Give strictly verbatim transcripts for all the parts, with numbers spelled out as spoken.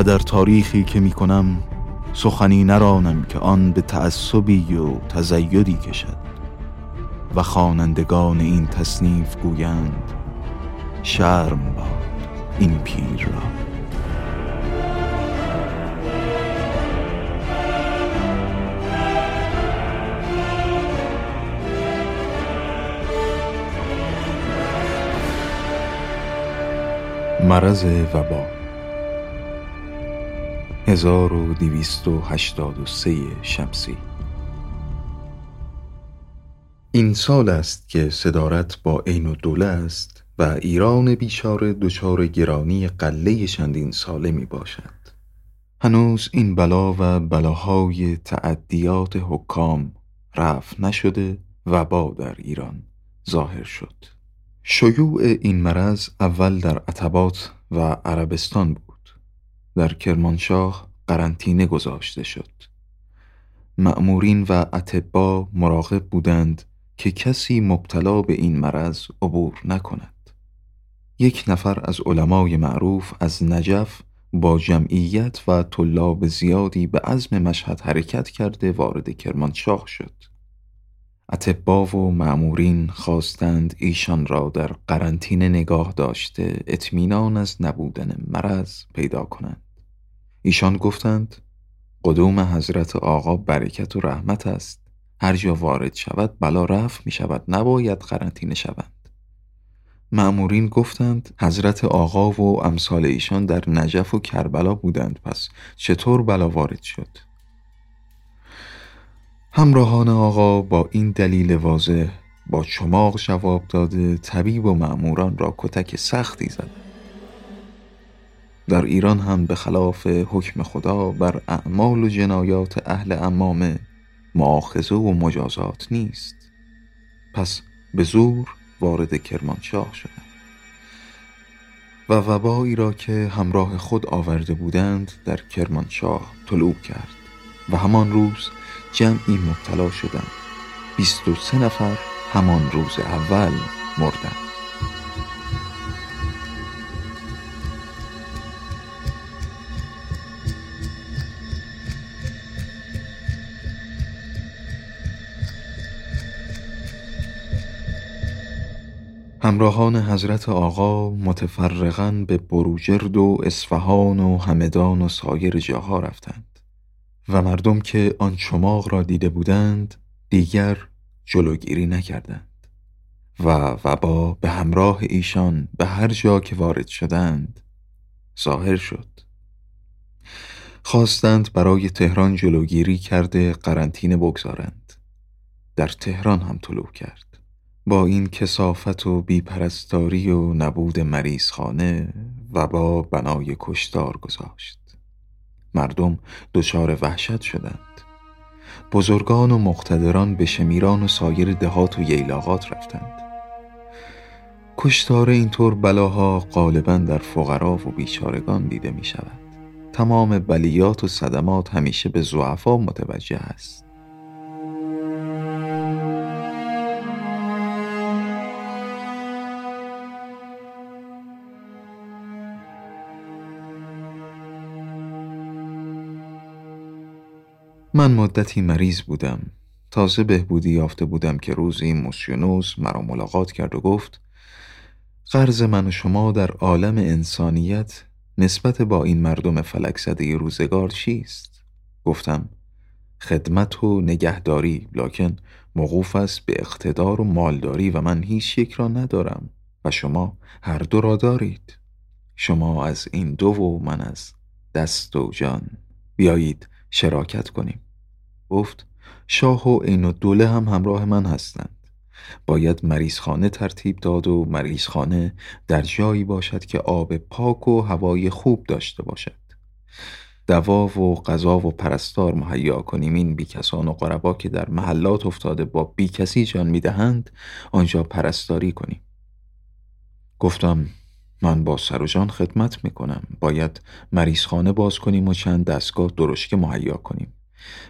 و در تاریخی که می کنم سخنی نرانم که آن به تعصبی و تزیدی کشد و خوانندگان این تصنیف گویند شرم باد این پیر را. مرض وبا هزار و دویست و هشتاد و سه شمسی. این سال است که صدارت با عین الدوله است و ایران بیچاره دچار گرانی قله چندین ساله می باشد. هنوز این بلا و بلاهای تعدیات حکام رفع نشده و وبا در ایران ظاهر شد. شیوع این مرض اول در عتبات و عربستان بود. در کرمانشاه قرنطینه گذاشته شد. مأمورین و اطبا مراقب بودند که کسی مبتلا به این مرض عبور نکند. یک نفر از علمای معروف از نجف با جمعیت و طلاب زیادی به عزم مشهد حرکت کرده وارد کرمانشاه شد. اطبا و مأمورین خواستند ایشان را در قرنطینه نگاه داشته اطمینان از نبودن مرض پیدا کنند. ایشان گفتند قدوم حضرت آقا برکت و رحمت است، هر جا وارد شود بلا رفع می شود، نباید قرنطینه شوند. مأمورین گفتند حضرت آقا و امثال ایشان در نجف و کربلا بودند، پس چطور بلا وارد شد؟ همراهان آقا با این دلیل واضح با چماق جواب داده طبیب و مأموران را کتک سختی زد. در ایران هم به خلاف حکم خدا بر اعمال و جنایات اهل عمامه مؤاخذه و مجازات نیست. پس به زور وارد کرمانشاه شدند و وبایی را که همراه خود آورده بودند در کرمانشاه طلوع کرد و همان روز جمعی مبتلا شدند. بیست و سه نفر همان روز اول مردند. همراهان حضرت آقا متفرقاً به بروجرد و اصفهان و همدان و سایر جاها رفتند و مردم که آن چماق را دیده بودند دیگر جلوگیری نکردند و وبا به همراه ایشان به هر جا که وارد شدند ظاهر شد. خواستند برای تهران جلوگیری کرده قرنطینه بگذارند. در تهران هم طلوع کرد. با این کثافت و بیپرستاری و نبود مریضخانه وبا بنای کشتار گذاشت. مردم دچار وحشت شدند. بزرگان و مقتدران به شمیران و سایر دهات و ییلاقات رفتند. کشتار اینطور بلاها غالباً در فقرا و بیچارگان دیده می شود. تمام بلیات و صدمات همیشه به ضعفا متوجه است. من مدتی مریض بودم. تازه بهبودی یافته بودم که روزی موسیونوس مرا ملاقات کرد و گفت قرض من و شما در عالم انسانیت نسبت با این مردم فلک زده روزگار چیست؟ گفتم خدمت و نگهداری، لکن موقوف است به اقتدار و مالداری و من هیچ یک را ندارم و شما هر دو را دارید. شما از این دو و من از دست و جان. بیایید شراکت کنیم. گفت شاه و عین الدوله هم همراه من هستند. باید مریضخانه ترتیب داد و مریضخانه در جایی باشد که آب پاک و هوای خوب داشته باشد. دوا و غذا و پرستار مهیا کنیم. این بیکسان و غربا که در محلات افتاده با بیکسی جان میدهند آنجا پرستاری کنیم. گفتم من با سر و جان خدمت میکنم. باید مریضخانه باز کنیم و چند دستگاه درشکه مهیا کنیم.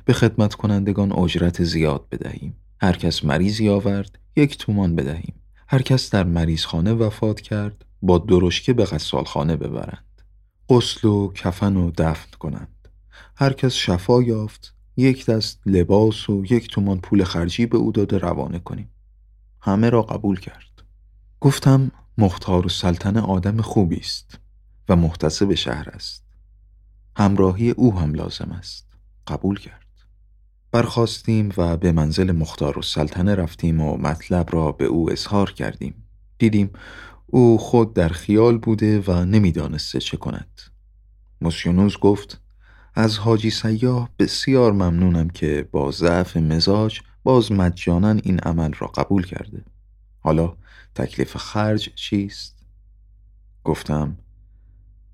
به خدمت کنندگان اجرت زیاد بدهیم. هر کس مریضی آورد یک تومان بدهیم. هر کس در مریضخانه وفات کرد با درشکه به غسالخانه ببرند. غسل و کفن و دفن کنند. هر کس شفا یافت یک دست لباس و یک تومان پول خرجی به او داده روانه کنیم. همه را قبول کرد. گفتم مختار السلطنه آدم خوبی است و محتسب شهر است. همراهی او هم لازم است. قبول کرد. برخاستیم و به منزل مختار السلطنه رفتیم و مطلب را به او اظهار کردیم. دیدیم او خود در خیال بوده و نمیدانسته چه کند. مسیونوز گفت از حاجی سیاح بسیار ممنونم که با ضعف مزاج باز مجاناً این عمل را قبول کرده. حالا تکلیف خرج چیست؟ گفتم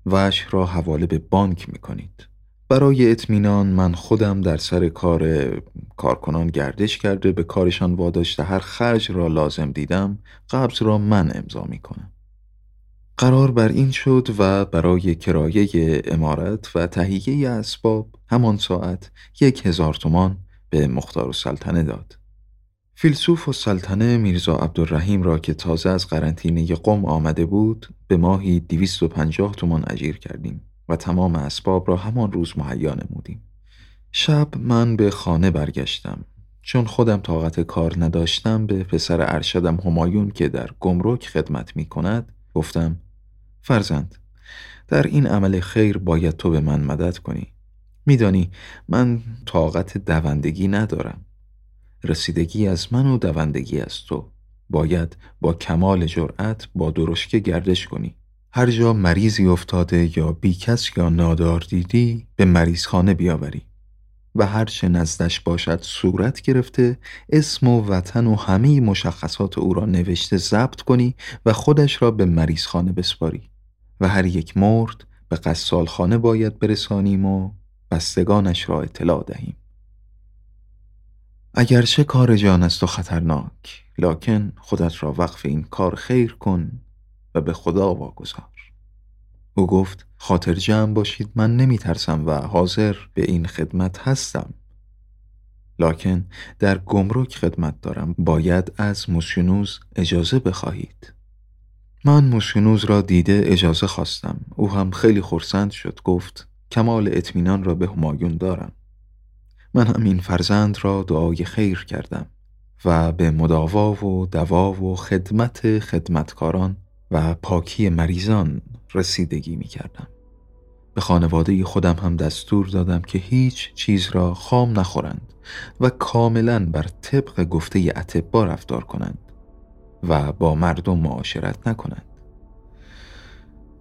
وجه را حواله به بانک میکنید. برای اطمینان من خودم در سر کار کارکنان گردش کرده به کارشان واداشته هر خرج را لازم دیدم قبض را من امضا میکنم. قرار بر این شد و برای کرایه عمارت و تهیه اسباب همان ساعت یک هزار تومان به مختار السلطنه داد. فیلسوف السلطنه میرزا عبدالرحیم را که تازه از قرنطینه قم آمده بود به ماهی دویست و پنجاه تومان اجیر کردیم و تمام اسباب را همان روز مهیا نمودیم. شب من به خانه برگشتم. چون خودم طاقت کار نداشتم به پسر ارشدم همایون که در گمرک خدمت می کند گفتم فرزند در این عمل خیر باید تو به من مدد کنی. میدانی من طاقت دوندگی ندارم. رسیدگی از من و دوندگی از تو. باید با کمال جرأت با درشکه گردش کنی. هر جا مریضی افتاده یا بیکس یا نادار دیدی به مریضخانه بیاوری و هر چه نزدش باشد صورت گرفته اسم و وطن و همه مشخصات او را نوشته ضبط کنی و خودش را به مریضخانه بسپاری و هر یک مرد به قصالخانه باید برسانیم و بستگانش را اطلاع دهیم. اگرچه کار جان است و خطرناک لکن خودت را وقف این کار خیر کن و به خدا واگذار. او گفت خاطر جمع باشید من نمی ترسم و حاضر به این خدمت هستم لکن در گمرک خدمت دارم. باید از موسیونوز اجازه بخواهید. من موسیونوز را دیده اجازه خواستم. او هم خیلی خرسند شد. گفت کمال اطمینان را به همایون دارم. من هم این فرزند را دعای خیر کردم و به مداوا و دوا و خدمت خدمتکاران و پاکی مریضان رسیدگی می کردم. به خانواده خودم هم دستور دادم که هیچ چیز را خام نخورند و کاملا بر طبق گفته اطبا رفتار کنند و با مردم معاشرت نکنند.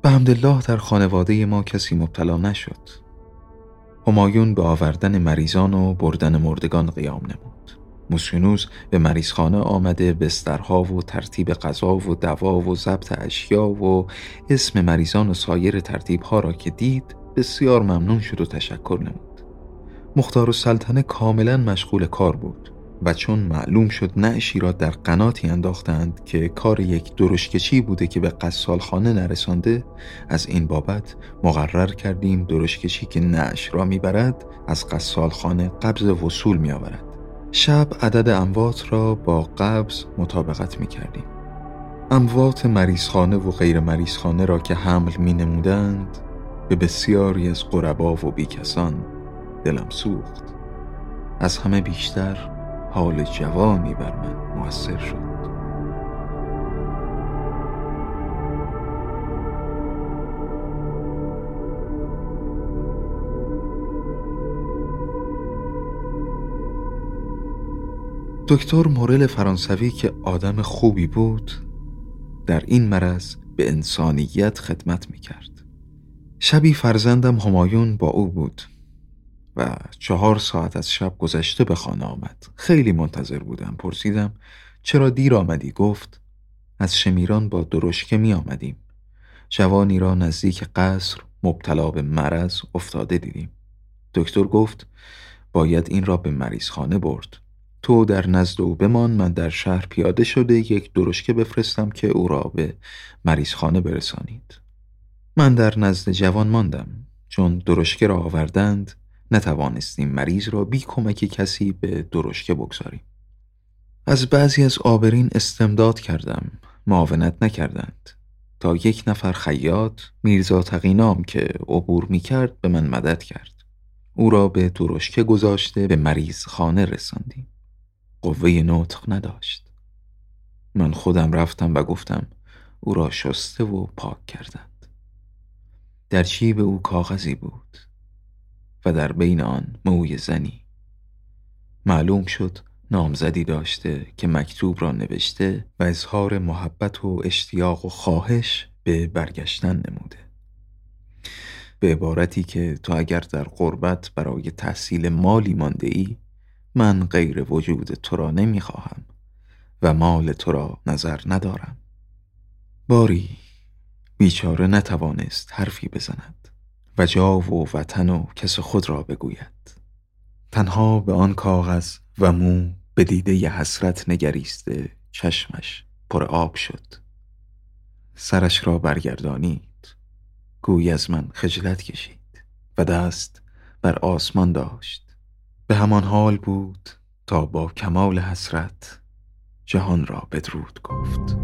بحمدالله در خانواده ما کسی مبتلا نشد. همایون به آوردن مریضان و بردن مردگان قیام نمود. موسیونوز به مریضخانه آمده بسترها و ترتیب غذا و دوا و ضبط اشیا و اسم مریضان و سایر ترتیبها را که دید بسیار ممنون شد و تشکر نمود. مختار السلطنه کاملا مشغول کار بود و چون معلوم شد نعشی را در قناتی انداختند که کار یک درشکچی بوده که به قصالخانه نرسانده از این بابت مقرر کردیم درشکچی که نعش را میبرد از قصالخانه قبض وصول میآورد. شب عدد اموات را با قبض مطابقت می کردیم. اموات مریضخانه و غیر مریضخانه را که حمل می نمودند به بسیاری از غربا و بیکسان دلم سوخت. از همه بیشتر حال جوانی بر من مؤثر شد. دکتر مورل فرانسوی که آدم خوبی بود در این مرض به انسانیت خدمت میکرد. شبی فرزندم همایون با او بود و چهار ساعت از شب گذشته به خانه آمد. خیلی منتظر بودم. پرسیدم چرا دیر آمدی؟ گفت از شمیران با درشکه می آمدیم. جوانی را نزدیک قصر مبتلا به مرض افتاده دیدیم. دکتر گفت باید این را به مریضخانه برد. تو در نزد او بمان. من در شهر پیاده شده یک درشکه بفرستم که او را به مریضخانه برسانید. من در نزد جوان ماندم. چون درشکه را آوردند نتوانستیم مریض را بی کمک کسی به درشکه بگذاریم. از بعضی از آبرین استمداد کردم. معاونت نکردند. تا یک نفر خیاط، میرزا تقی نام که عبور می‌کرد، به من مدد کرد. او را به درشکه گذاشته به مریض خانه رساندیم. قوه نطق نداشت. من خودم رفتم و گفتم او را شسته و پاک کردند. در جیب او کاغذی بود و در بین آن موی زنی. معلوم شد نامزدی داشته که مکتوب را نوشته و اظهار محبت و اشتیاق و خواهش به برگشتن نموده. به عبارتی که تو اگر در غربت برای تحصیل مالی مانده ای، من غیر وجود تو را نمی خواهم و مال تو را نظر ندارم. باری بیچاره نتوانست حرفی بزند و جا و وطن و کس خود را بگوید. تنها به آن کاغذ و مو به دیده ی حسرت نگریسته چشمش پر آب شد. سرش را برگردانید، گویی از من خجلت کشید و دست بر آسمان داشت. به همان حال بود تا با کمال حسرت جهان را بدرود گفت.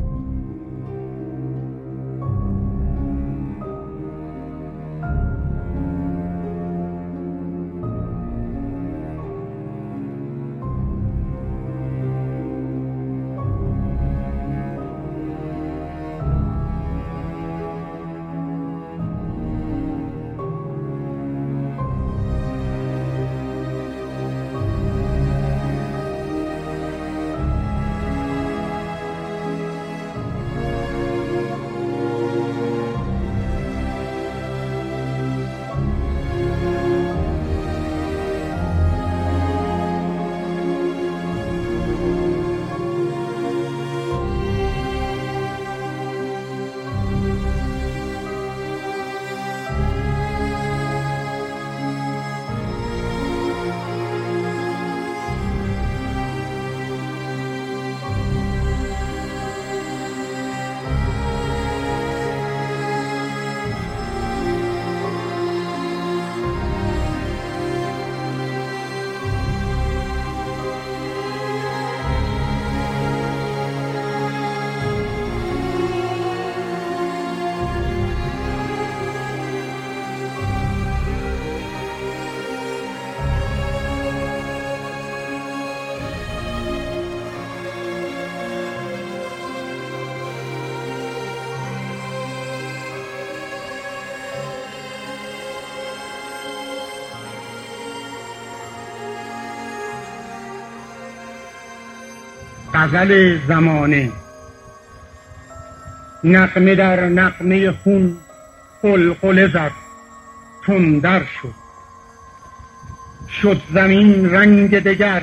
غزل زمانه. نغمه در نغمه خون قلقله زد، تندر شد شد زمین رنگ دگر،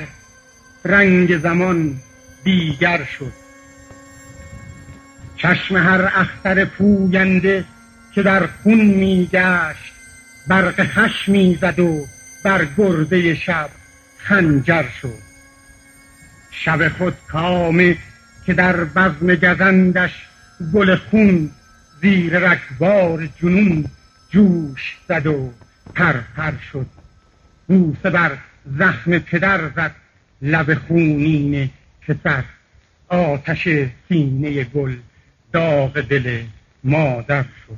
رنگ زمان دیگر شد. چشم هر اختر پوینده که در خون میگشت، برق خشمی زد و بر گرده شب خنجر شد. شب خود کامه که در بزم گزندش گل خون زیر رکبار جنون جوش زد و پرپر شد. بوسه بر زخم پدر زد لب خونین پسر، آتش سینه گل داغ دل مادر شد.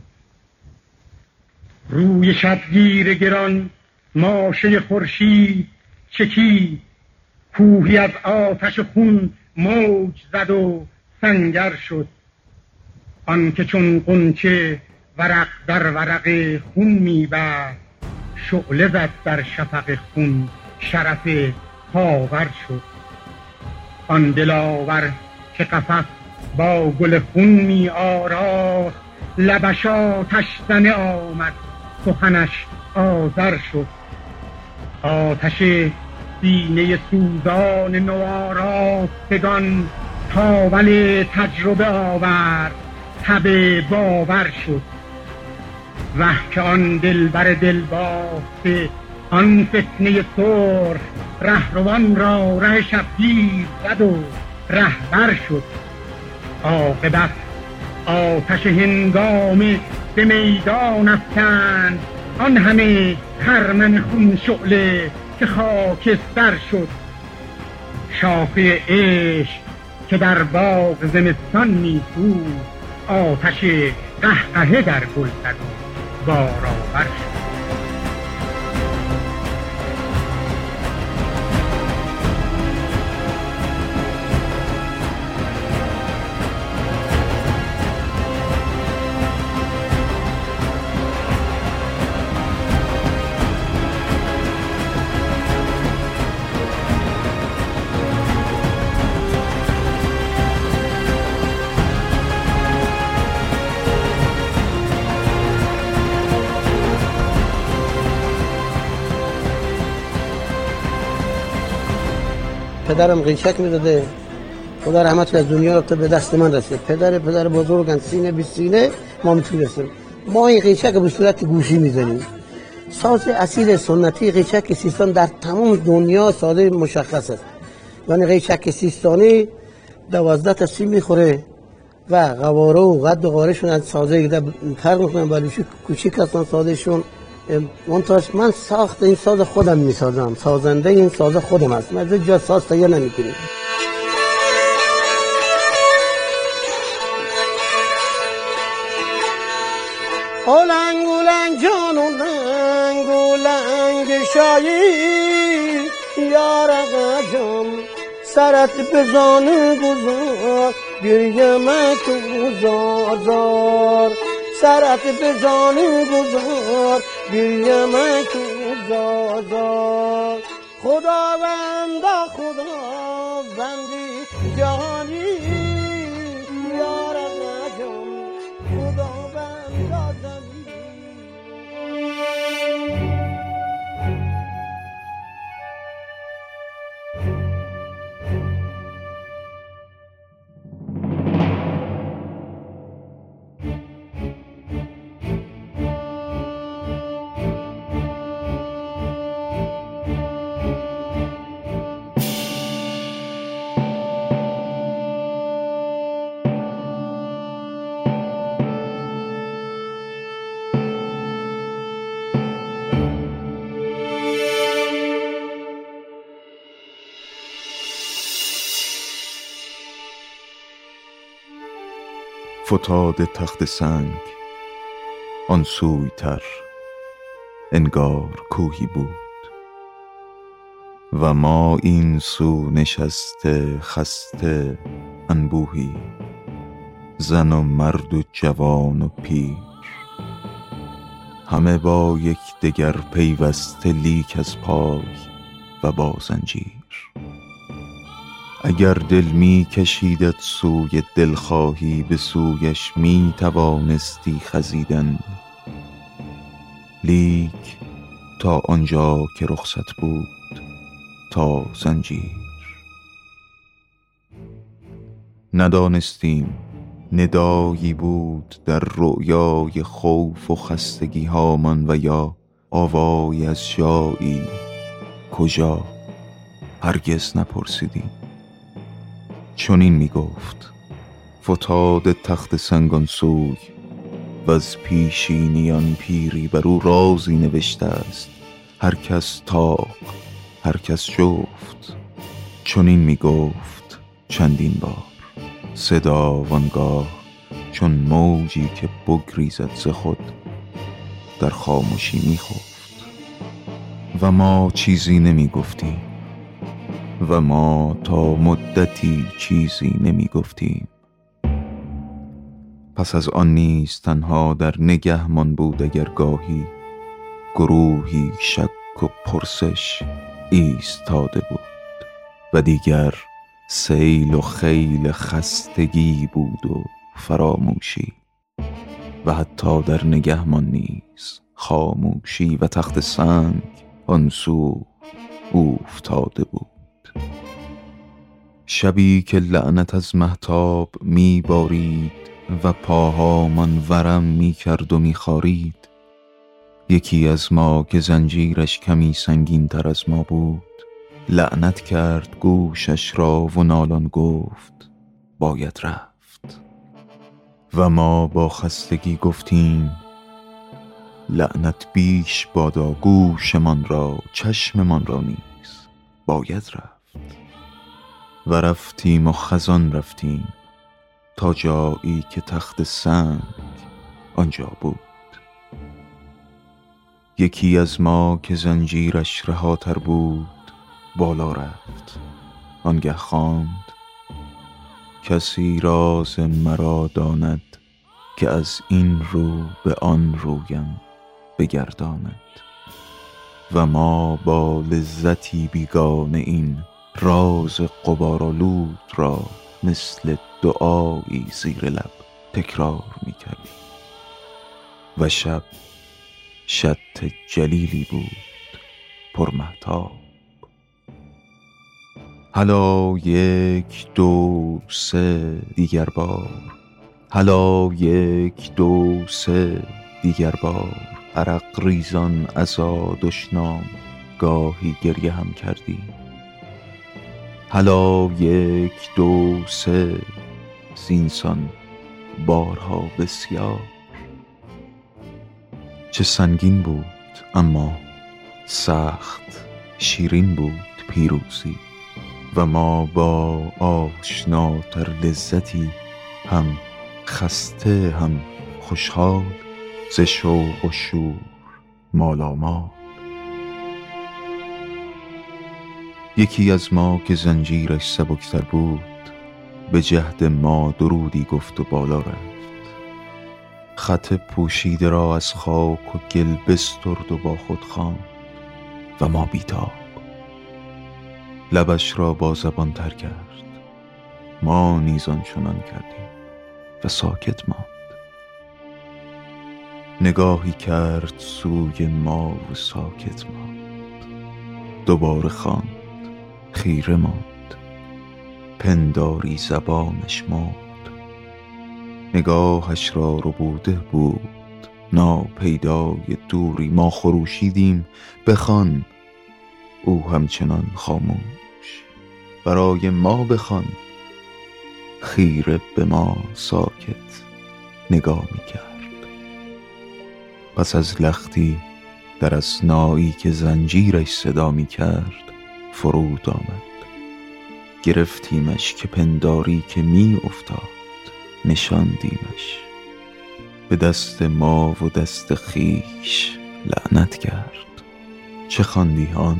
روی شبگیر گران ماشه خورشید چکی، کوهی از آتش خون موج زد و سنگر شد. آن که چون غنچه ورق در ورق خون میبست، شعله زد در شفق خون، شرف خاور شد. آن دلاور که قفس با گل خون می آراست، لبش آتش زنه آمد، سخنش آذر شد. آتش سینه سوزان نواراستگان تاول تجربه آورد، تب باور شد. وه که آن دلبر دل بافته، آن فتنه سرخ رهروان را ره شبگیر زد و رهبر شد. عاقبت آتش هنگامه به میدان افکند، آن همه خرمن خون شعله که خاکستر شد. شاخه عشق که در باغ زمستان می‌کوفت، آتش قهقهه در گل زد و بارآور شد. پدرم قیشک میداده، خدا رحمتش از دنیا رفته به دست من رسید. پدر پدر بزرگم، سینه به سینه ما میتونستیم. ما این قیشک به صورت گوشی میزنیم. ساز اصیل سنتی قیشک سیستان در تمام دنیا ساده مشخص است. یعنی قیشک سیستانی دوازده تا سی میخوره و قواره و قد و قارشون از سازه دیگه فرق میکنن، ولی کوچیک هستن سازشون. منتاش من ساخت این ساز خودم میسازم، سازنده این ساز خودم هستم، از اینجا ساز تیار نمیکنیم. اولنگ اولنگ جانون لنگ اولنگ شایی یارقا جان سرت بزانه گذار بیرمک گذار سرت بزان گذار بیرمک گذار خدا بند خدا بندی جهانی یار نجم خدا بند زمین. فتاده تخت سنگ آن سوی تر انگار کوهی بود و ما این سو نشسته خسته انبوهی، زن و مرد و جوان و پیر، همه با یکدیگر پیوسته لیک از پای و با زنجیر. اگر دل می کشیدت سوی دلخواهی، به سویش می توانستی خزیدن، لیک تا آنجا که رخصت بود تا زنجیر. ندانستیم ندایی بود در رؤیای خوف و خستگی هامان و یا آوای از جایی کجا هرگز نپرسیدیم. چنین می گفت فتاد تخت سنگان سوی و از پیشینیان پیری بر او رازی نوشته است، هر کس تاق هر کس جفت. چنین می گفت چندین بار صدا وانگاه چون موجی که بگریزد ز خود در خاموشی می خفت. و ما چیزی نمی گفتیم و ما تا مدتی چیزی نمی گفتیم. پس از آن نیز تنها در نگهمان بود اگر گاهی گروهی شک و پرسش ایستاده بود و دیگر سیل و خیل خستگی بود و فراموشی و حتی در نگهمان نیز خاموشی و تخت سنگ آن سو افتاده بود. شبی که لعنت از مهتاب می بارید و پاها من ورم می کرد و می خارید، یکی از ما که زنجیرش کمی سنگین تر از ما بود لعنت کرد گوشش را و نالان گفت باید رفت. و ما با خستگی گفتیم لعنت بیش بادا، گوش من را چشم من را نیست، باید رفت. و رفتیم و خزان رفتیم تا جایی که تخت سنگ آنجا بود. یکی از ما که زنجیرش رهاتر بود بالا رفت، آنگه خواند: کسی راز مرا داند که از این رو به آن رویم بگرداند، و ما با لذتی بیگانه این راز غبارآلود را مثل دعایی زیر لب تکرار می‌کردیم. و شب شط جلیلی بود پرمحتاب. هلا یک دو سه دیگر بار، هلا یک دو سه دیگر بار، عرق ریزان عزا دشنام گاهی گریه هم کردیم. هلا یک دو سه زینسان بارها بسیار. چه سنگین بود اما سخت شیرین بود پیروزی، و ما با آشناتر لذتی هم خسته هم خوشحال، ز شوق و شور مالامال. یکی از ما که زنجیرش سبکتر بود به جهد ما درودی گفت و بالا رفت، خط پوشیده را از خاک و گل بسترد و با خود خواند و ما بیتاب. لبش را با زبان تر کرد، ما نیزان چنان کردیم و ساکت ماند. نگاهی کرد سوی ما و ساکت ماند. دوباره خواند، خیره ماند، پنداری زبانش ماند. نگاهش را ربوده بود ناپیدای دوری. ما خروشیدیم: بخوان. او همچنان خاموش. برای ما بخوان. خیره به ما ساکت نگاه میکرد. پس از لختی در اثنایی که زنجیرش صدا میکرد فرود آمد. گرفتیمش که پنداری که می افتاد نشاندیمش. به دست ما و دست خیش لعنت کرد. چه خواندی‌هان؟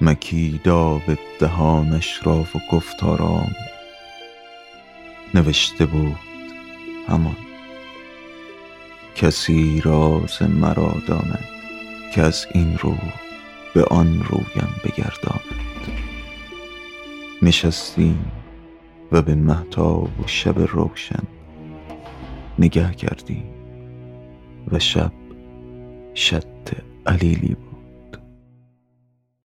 مکید آب دهانش را و گفت آرام. نوشته بود همان: کسی راز مرا داند که از این رو به آن رویم بگرداند. نشستیم و به مهتاب و شب روشن نگاه کردیم و شب شط علیلی بود.